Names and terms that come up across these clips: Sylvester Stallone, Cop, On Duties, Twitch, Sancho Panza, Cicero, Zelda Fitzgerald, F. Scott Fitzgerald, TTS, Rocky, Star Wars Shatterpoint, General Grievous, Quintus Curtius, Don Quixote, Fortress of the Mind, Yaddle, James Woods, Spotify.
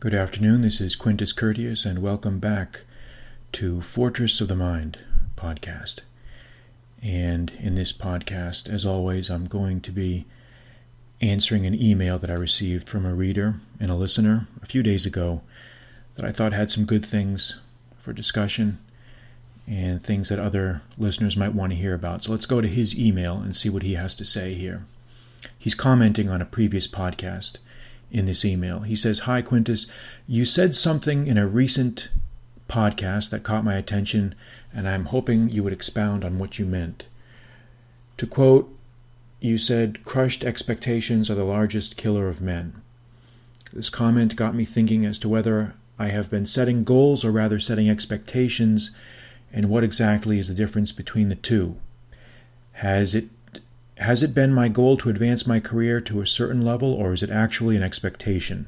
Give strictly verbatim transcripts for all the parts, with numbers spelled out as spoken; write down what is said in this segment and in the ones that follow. Good afternoon, this is Quintus Curtius, and welcome back to Fortress of the Mind podcast. And in this podcast, as always, I'm going to be answering an email that I received from a reader and a listener a few days ago that I thought had some good things for discussion and things that other listeners might want to hear about. So let's go to his email and see what he has to say here. He's commenting on a previous podcast. In this email, he says, "Hi, Quintus. You said something in a recent podcast that caught my attention, and I'm hoping you would expound on what you meant. To quote, you said, 'Crushed expectations are the largest killer of men.' This comment got me thinking as to whether I have been setting goals or rather setting expectations, and what exactly is the difference between the two. Has it Has it been my goal to advance my career to a certain level, or is it actually an expectation?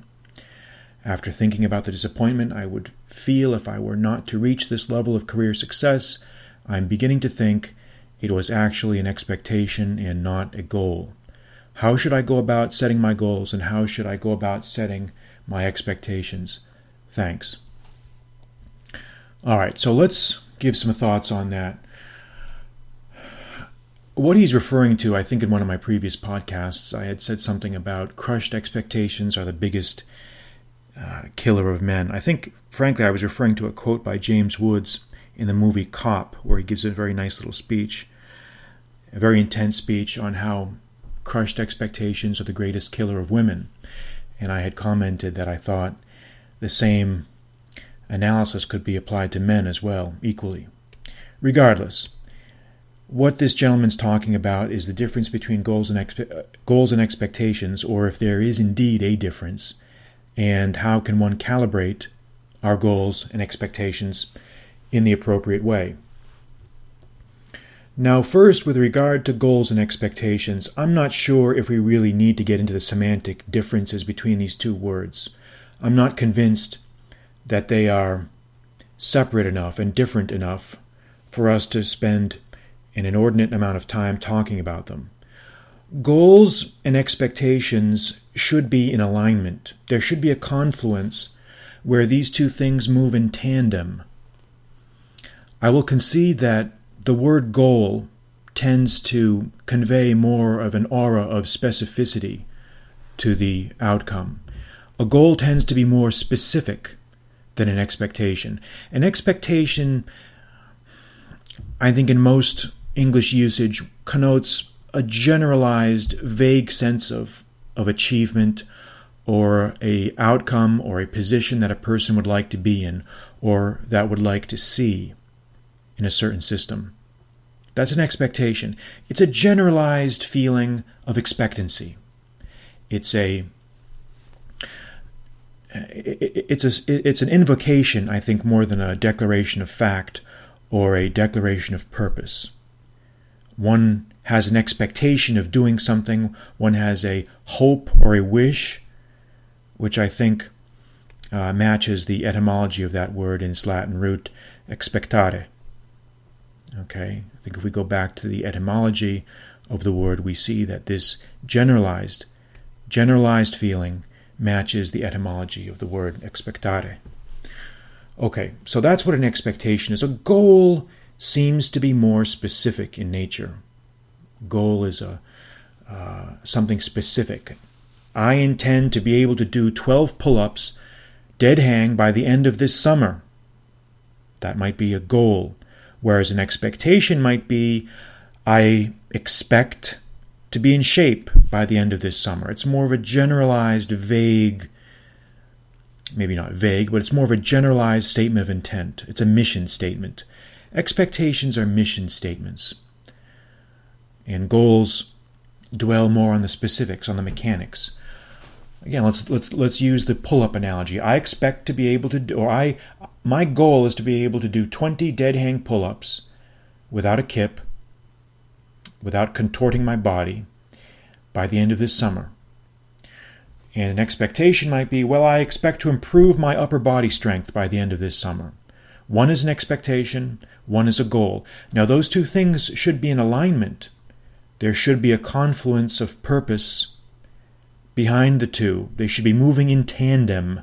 After thinking about the disappointment I would feel if I were not to reach this level of career success, I'm beginning to think it was actually an expectation and not a goal. How should I go about setting my goals, and how should I go about setting my expectations? Thanks." All right, so let's give some thoughts on that. What he's referring to, I think in one of my previous podcasts, I had said something about crushed expectations are the biggest uh, killer of men. I think, frankly, I was referring to a quote by James Woods in the movie Cop, where he gives a very nice little speech, a very intense speech on how crushed expectations are the greatest killer of women. And I had commented that I thought the same analysis could be applied to men as well, equally. Regardless, what this gentleman's talking about is the difference between goals and expe- goals and expectations, or if there is indeed a difference, and how can one calibrate our goals and expectations in the appropriate way. Now, first, with regard to goals and expectations, I'm not sure if we really need to get into the semantic differences between these two words. I'm not convinced that they are separate enough and different enough for us to spend an inordinate amount of time talking about them. Goals and expectations should be in alignment. There should be a confluence where these two things move in tandem. I will concede that the word goal tends to convey more of an aura of specificity to the outcome. A goal tends to be more specific than an expectation. An expectation, I think in most English usage, connotes a generalized, vague sense of, of achievement, or a outcome, or a position that a person would like to be in, or that would like to see in a certain system. That's an expectation. It's a generalized feeling of expectancy. It's a it's a it's an invocation, I think, more than a declaration of fact or a declaration of purpose. One has an expectation of doing something, one has a hope or a wish, which I think uh, matches the etymology of that word in its Latin root, expectare. Okay, I think if we go back to the etymology of the word, we see that this generalized, generalized feeling matches the etymology of the word expectare. Okay, so that's what an expectation is. A goal seems to be more specific in nature. Goal is a uh, something specific. I intend to be able to do twelve pull-ups dead hang by the end of this summer. That might be a goal, whereas an expectation might be, I expect to be in shape by the end of this summer. It's more of a generalized, vague, maybe not vague, but it's more of a generalized statement of intent. It's a mission statement. Expectations are mission statements. And goals dwell more on the specifics, on the mechanics. Again, let's let's let's use the pull-up analogy. I expect to be able to do, or I my goal is to be able to do twenty dead hang pull-ups without a kip, without contorting my body by the end of this summer. And an expectation might be, well, I expect to improve my upper body strength by the end of this summer. One is an expectation, one is a goal. Now, those two things should be in alignment. There should be a confluence of purpose behind the two. They should be moving in tandem,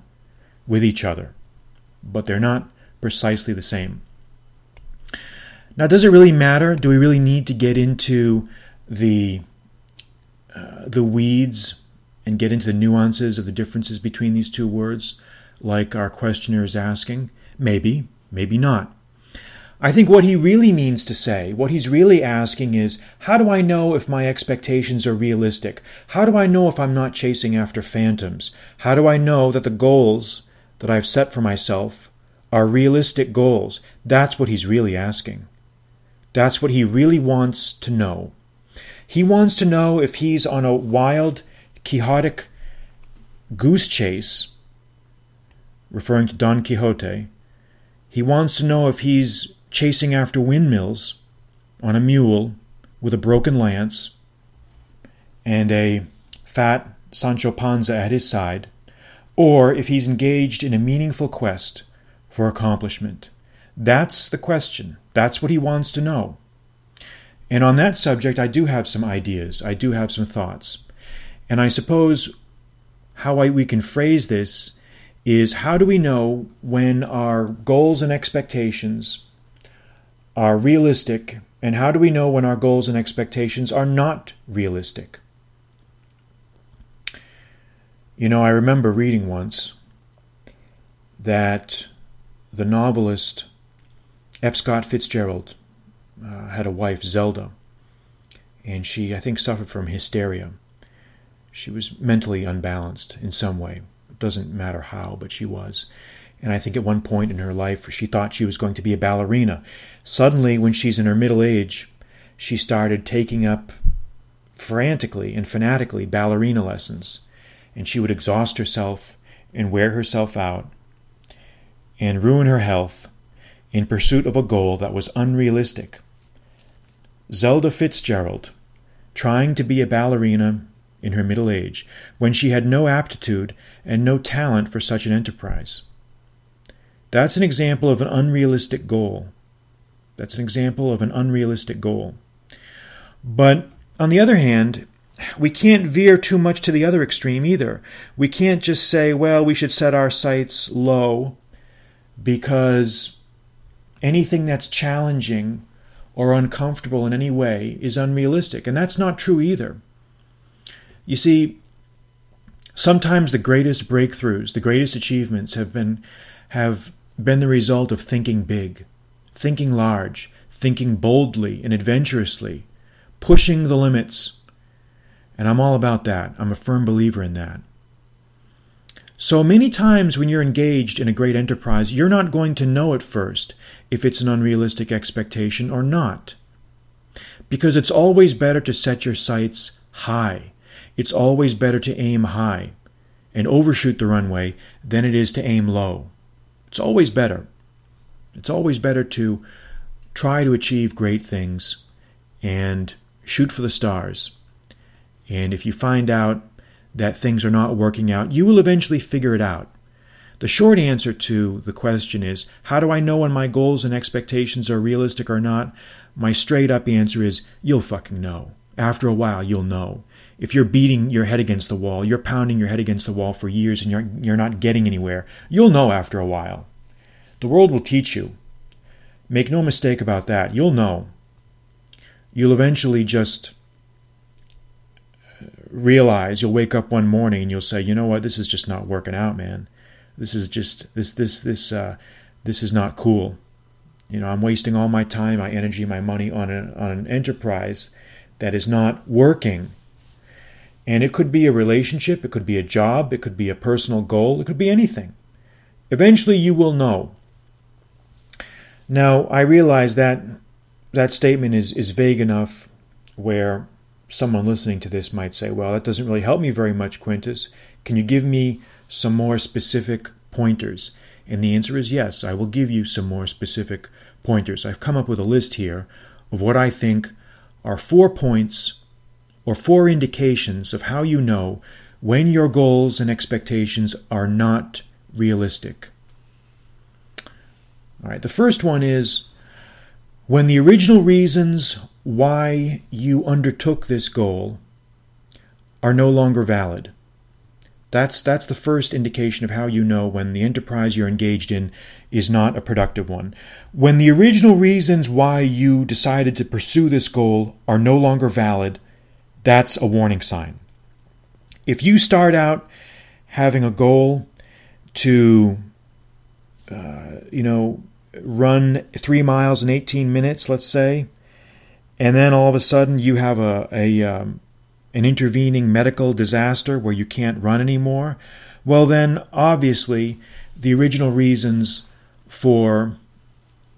with each other, but they're not precisely the same. Now, does it really matter? Do we really need to get into the uh, the weeds and get into the nuances of the differences between these two words, like our questioner is asking? Maybe, maybe not. I think what he really means to say, what he's really asking is, how do I know if my expectations are realistic? How do I know if I'm not chasing after phantoms? How do I know that the goals that I've set for myself are realistic goals? That's what he's really asking. That's what he really wants to know. He wants to know if he's on a wild, quixotic goose chase, referring to Don Quixote. He wants to know if he's chasing after windmills on a mule with a broken lance and a fat Sancho Panza at his side, or if he's engaged in a meaningful quest for accomplishment. That's the question. That's what he wants to know. And on that subject, I do have some ideas. I do have some thoughts. And I suppose how I, we can phrase this is, how do we know when our goals and expectations are realistic, and how do we know when our goals and expectations are not realistic? You know, I remember reading once that the novelist F. Scott Fitzgerald uh, had a wife, Zelda, and she, I think, suffered from hysteria. She was mentally unbalanced in some way. It doesn't matter how, but she was. And I think at one point in her life, she thought she was going to be a ballerina. Suddenly, when she's in her middle age, she started taking up frantically and fanatically ballerina lessons. And she would exhaust herself and wear herself out and ruin her health in pursuit of a goal that was unrealistic. Zelda Fitzgerald, trying to be a ballerina in her middle age, when she had no aptitude and no talent for such an enterprise. That's an example of an unrealistic goal. That's an example of an unrealistic goal. But on the other hand, we can't veer too much to the other extreme either. We can't just say, well, we should set our sights low because anything that's challenging or uncomfortable in any way is unrealistic. And that's not true either. You see, sometimes the greatest breakthroughs, the greatest achievements have been have been the result of thinking big, thinking large, thinking boldly and adventurously, pushing the limits. And I'm all about that. I'm a firm believer in that. So many times when you're engaged in a great enterprise, you're not going to know at first if it's an unrealistic expectation or not, because it's always better to set your sights high. It's always better to aim high and overshoot the runway than it is to aim low. It's always better. It's always better to try to achieve great things and shoot for the stars. And if you find out that things are not working out, you will eventually figure it out. The short answer to the question is, how do I know when my goals and expectations are realistic or not? My straight up answer is, you'll fucking know. After a while, you'll know. If you're beating your head against the wall, you're pounding your head against the wall for years and you're, you're not getting anywhere, you'll know after a while. The world will teach you. Make no mistake about that. You'll know. You'll eventually just realize, you'll wake up one morning and you'll say, you know what, this is just not working out, man. This is just, this, this, this, uh, this is not cool. You know, I'm wasting all my time, my energy, my money on, a, on an enterprise that is not working. And it could be a relationship, it could be a job, it could be a personal goal, it could be anything. Eventually you will know. Now, I realize that that statement is, is vague enough where someone listening to this might say, well, that doesn't really help me very much, Quintus. Can you give me some more specific pointers? And the answer is yes, I will give you some more specific pointers. I've come up with a list here of what I think are four points or four indications of how you know when your goals and expectations are not realistic. All right, the first one is when the original reasons why you undertook this goal are no longer valid. That's that's the first indication of how you know when the enterprise you're engaged in is not a productive one. When the original reasons why you decided to pursue this goal are no longer valid, that's a warning sign. If you start out having a goal to, uh, you know, run three miles in eighteen minutes, let's say, and then all of a sudden you have a... a um, an intervening medical disaster where you can't run anymore, well then, obviously, the original reasons for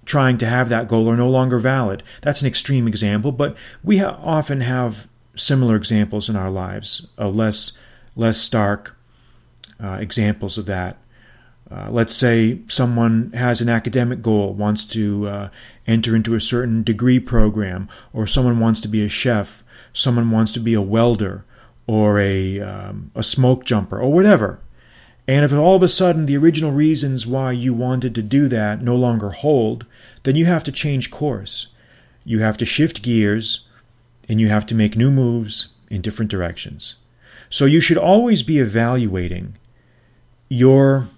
trying to have that goal are no longer valid. That's an extreme example, but we ha- often have similar examples in our lives, uh, less, less stark uh, examples of that. Uh, let's say someone has an academic goal, wants to uh, enter into a certain degree program, or someone wants to be a chef, someone wants to be a welder or a um, a smoke jumper or whatever. And if all of a sudden the original reasons why you wanted to do that no longer hold, then you have to change course. You have to shift gears and you have to make new moves in different directions. So you should always be evaluating your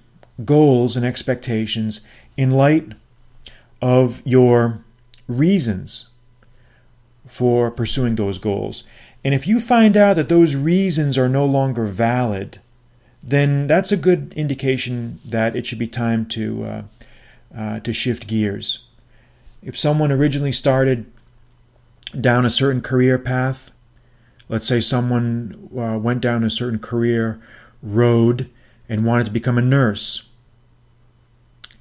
goals and expectations in light of your reasons for pursuing those goals. And if you find out that those reasons are no longer valid, then that's a good indication that it should be time to uh, uh, to shift gears. If someone originally started down a certain career path, let's say someone uh, went down a certain career road and wanted to become a nurse,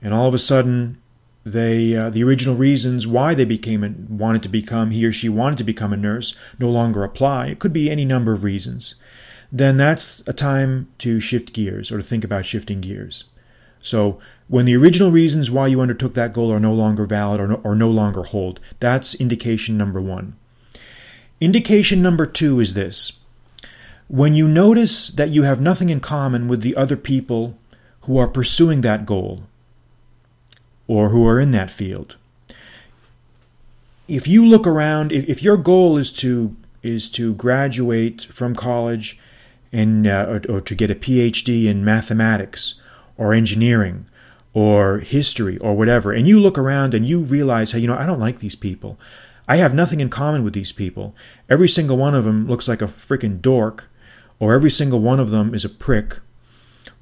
and all of a sudden They uh, the original reasons why they became a, wanted to become he or she wanted to become a nurse no longer apply. It could be any number of reasons. Then that's a time to shift gears or to think about shifting gears. So when the original reasons why you undertook that goal are no longer valid or no, or no longer hold, that's indication number one. Indication number two is this: when you notice that you have nothing in common with the other people who are pursuing that goal or who are in that field. If you look around, if, if your goal is to is to graduate from college and uh, or, or to get a P H D in mathematics or engineering or history or whatever, and you look around and you realize, hey, you know, I don't like these people. I have nothing in common with these people. Every single one of them looks like a freaking dork, or every single one of them is a prick.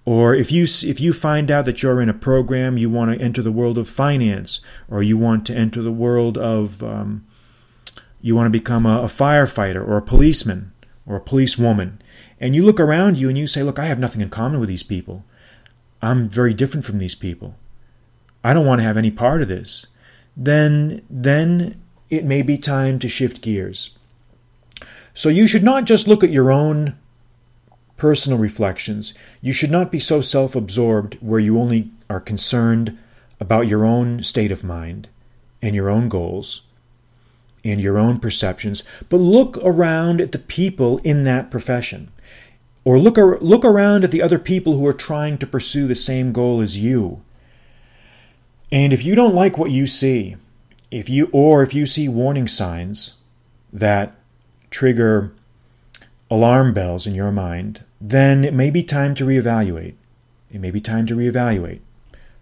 Or if you if you find out that you're in a program, you want to enter the world of finance, or you want to enter the world of, um, you want to become a, a firefighter or a policeman or a policewoman, and you look around you and you say, look, I have nothing in common with these people. I'm very different from these people. I don't want to have any part of this. Then, then it may be time to shift gears. So you should not just look at your own personal reflections. You should not be so self-absorbed where you only are concerned about your own state of mind and your own goals and your own perceptions, but look around at the people in that profession, or look, ar- look around at the other people who are trying to pursue the same goal as you. And if you don't like what you see, if you or if you see warning signs that trigger alarm bells in your mind, then it may be time to reevaluate. It may be time to reevaluate.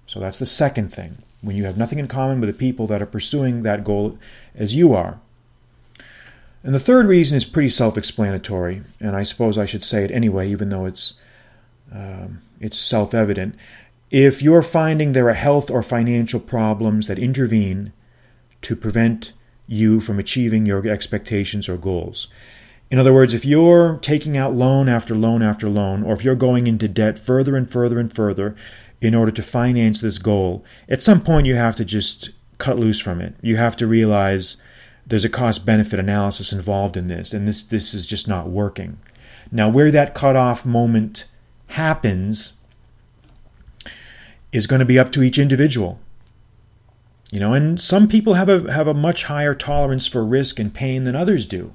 So that's the second thing, when you have nothing in common with the people that are pursuing that goal as you are. And the third reason is pretty self-explanatory, and I suppose I should say it anyway, even though it's um, it's self-evident. If you're finding there are health or financial problems that intervene to prevent you from achieving your expectations or goals. In other words, if you're taking out loan after loan after loan, or if you're going into debt further and further and further in order to finance this goal, at some point you have to just cut loose from it. You have to realize there's a cost-benefit analysis involved in this, and this, this is just not working. Now, where that cutoff moment happens is going to be up to each individual. You know, and some people have a have a much higher tolerance for risk and pain than others do.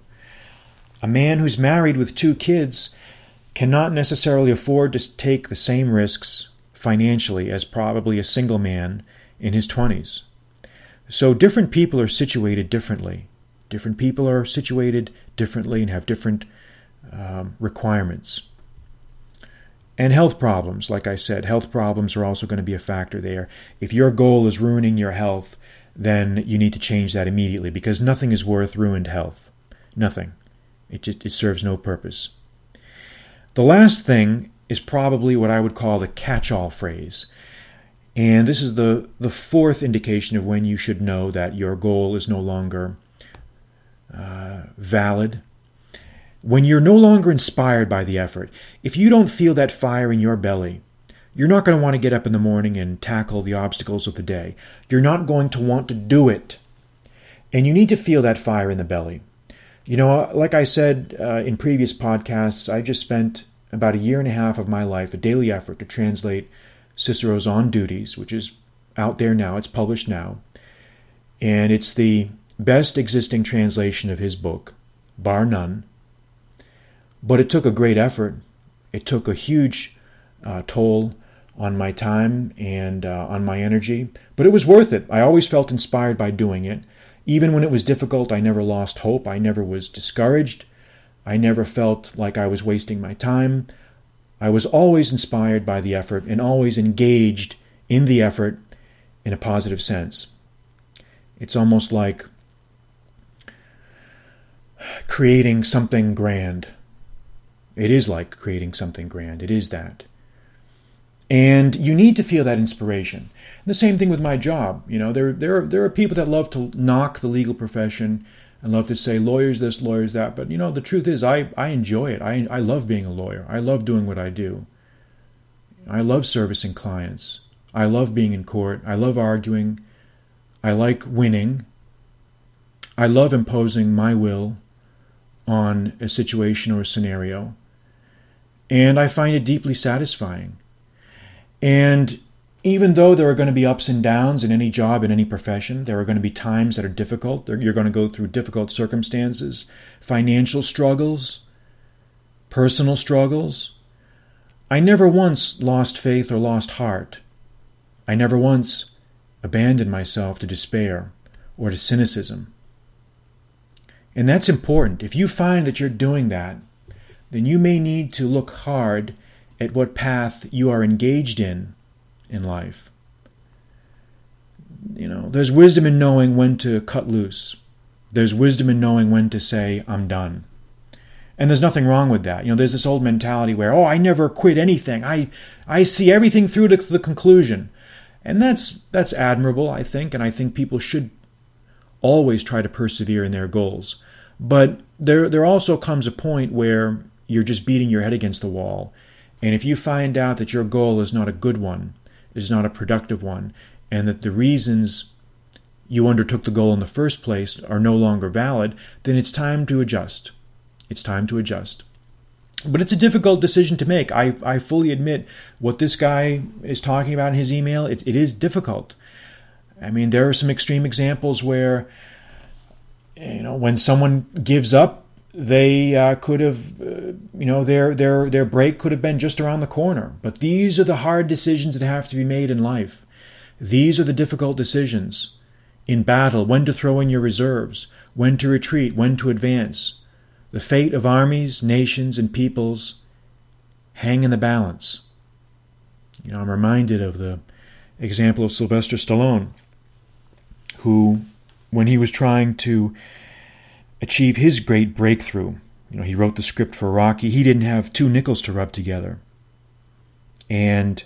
A man who's married with two kids cannot necessarily afford to take the same risks financially as probably a single man in his twenties. So different people are situated differently. Different people are situated differently and have different um, requirements. And health problems, like I said, health problems are also going to be a factor there. If your goal is ruining your health, then you need to change that immediately, because nothing is worth ruined health. Nothing. It just, it serves no purpose. The last thing is probably what I would call the catch-all phrase. And this is the, the fourth indication of when you should know that your goal is no longer uh, valid. When you're no longer inspired by the effort, if you don't feel that fire in your belly, you're not going to want to get up in the morning and tackle the obstacles of the day. You're not going to want to do it. And you need to feel that fire in the belly. You know, like I said uh, in previous podcasts, I just spent about a year and a half of my life, a daily effort to translate Cicero's On Duties, which is out there now. It's published now. And it's the best existing translation of his book, bar none. But it took a great effort. It took a huge uh, toll on my time and uh, on my energy. But it was worth it. I always felt inspired by doing it. Even when it was difficult, I never lost hope. I never was discouraged. I never felt like I was wasting my time. I was always inspired by the effort and always engaged in the effort in a positive sense. It's almost like creating something grand. It is like creating something grand. It is that. And you need to feel that inspiration. And the same thing with my job. You know, there, there, are, there are people that love to knock the legal profession and love to say lawyers this, lawyers that. But, you know, the truth is I, I enjoy it. I, I love being a lawyer. I love doing what I do. I love servicing clients. I love being in court. I love arguing. I like winning. I love imposing my will on a situation or a scenario. And I find it deeply satisfying. And even though there are going to be ups and downs in any job, in any profession, there are going to be times that are difficult. You're going to go through difficult circumstances, financial struggles, personal struggles. I never once lost faith or lost heart. I never once abandoned myself to despair or to cynicism. And that's important. If you find that you're doing that, then you may need to look hard at what path you are engaged in in life. You know, there's wisdom in knowing when to cut loose. There's wisdom in knowing when to say, I'm done. And there's nothing wrong with that. You know, there's this old mentality where, oh, I never quit anything. I I see everything through to the conclusion. And that's that's admirable, I think, and I think people should always try to persevere in their goals. But there there also comes a point where you're just beating your head against the wall. And if you find out that your goal is not a good one, is not a productive one, and that the reasons you undertook the goal in the first place are no longer valid, then it's time to adjust. It's time to adjust. But it's a difficult decision to make. I, I fully admit what this guy is talking about in his email. It, it is difficult. I mean, there are some extreme examples where, you know, when someone gives up, they uh, could have, uh, you know, their their their break could have been just around the corner. But these are the hard decisions that have to be made in life. These are the difficult decisions in battle, when to throw in your reserves, when to retreat, when to advance. The fate of armies, nations, and peoples hang in the balance. You know, I'm reminded of the example of Sylvester Stallone, who, when he was trying to achieve his great breakthrough, you know, he wrote the script for Rocky. He didn't have two nickels to rub together. And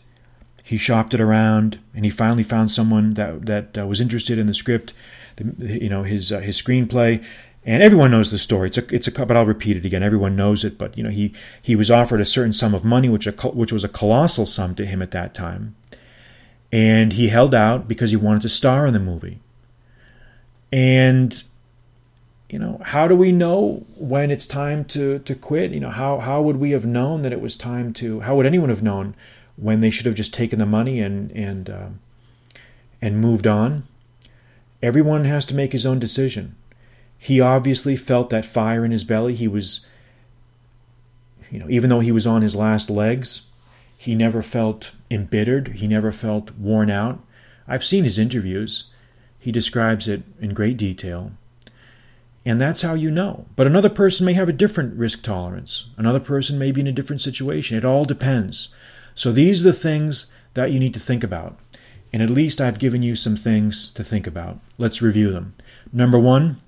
he shopped it around, and he finally found someone that that uh, was interested in the script, the, you know, his uh, his screenplay. And everyone knows the story. It's a, it's a, but I'll repeat it again. Everyone knows it. But you know, he he was offered a certain sum of money, which a, which was a colossal sum to him at that time, and he held out because he wanted to star in the movie. And, you know, how do we know when it's time to, to quit? You know, how, how would we have known that it was time to, how would anyone have known when they should have just taken the money and, and, uh, and moved on? Everyone has to make his own decision. He obviously felt that fire in his belly. He was, you know, even though he was on his last legs, he never felt embittered. He never felt worn out. I've seen his interviews. He describes it in great detail. And that's how you know. But another person may have a different risk tolerance. Another person may be in a different situation. It all depends. So these are the things that you need to think about. And at least I've given you some things to think about. Let's review them. Number one,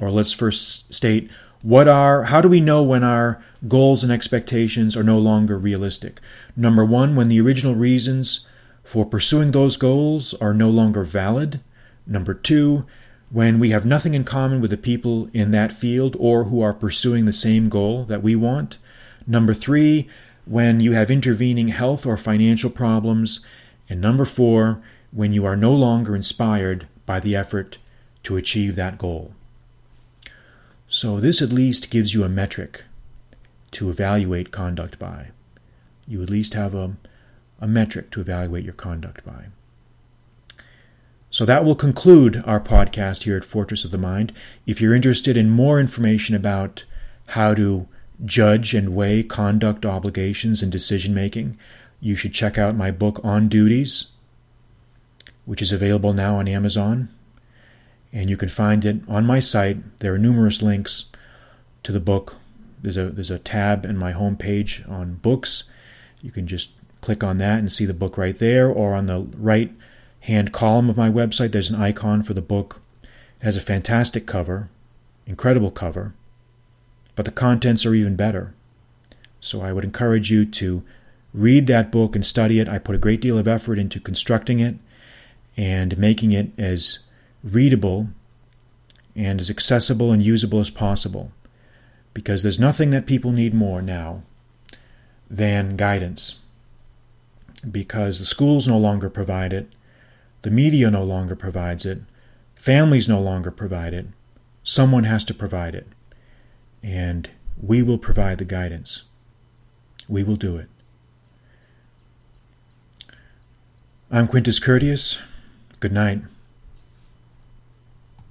or let's first state, what are, how do we know when our goals and expectations are no longer realistic? Number one, when the original reasons for pursuing those goals are no longer valid. Number two, when we have nothing in common with the people in that field or who are pursuing the same goal that we want. Number three, when you have intervening health or financial problems. And number four, when you are no longer inspired by the effort to achieve that goal. So this at least gives you a metric to evaluate conduct by. You at least have a, a metric to evaluate your conduct by. So that will conclude our podcast here at Fortress of the Mind. If you're interested in more information about how to judge and weigh conduct obligations and decision-making, you should check out my book, On Duties, which is available now on Amazon. And you can find it on my site. There are numerous links to the book. There's a there's a tab in my homepage on books. You can just click on that and see the book right there, or on the right hand column of my website, there's an icon for the book. It has a fantastic cover, incredible cover, but the contents are even better. So I would encourage you to read that book and study it. I put a great deal of effort into constructing it and making it as readable and as accessible and usable as possible, because there's nothing that people need more now than guidance, because the schools no longer provide it. The media no longer provides it. Families no longer provide it. Someone has to provide it. And we will provide the guidance. We will do it. I'm Quintus Curtius. Good night.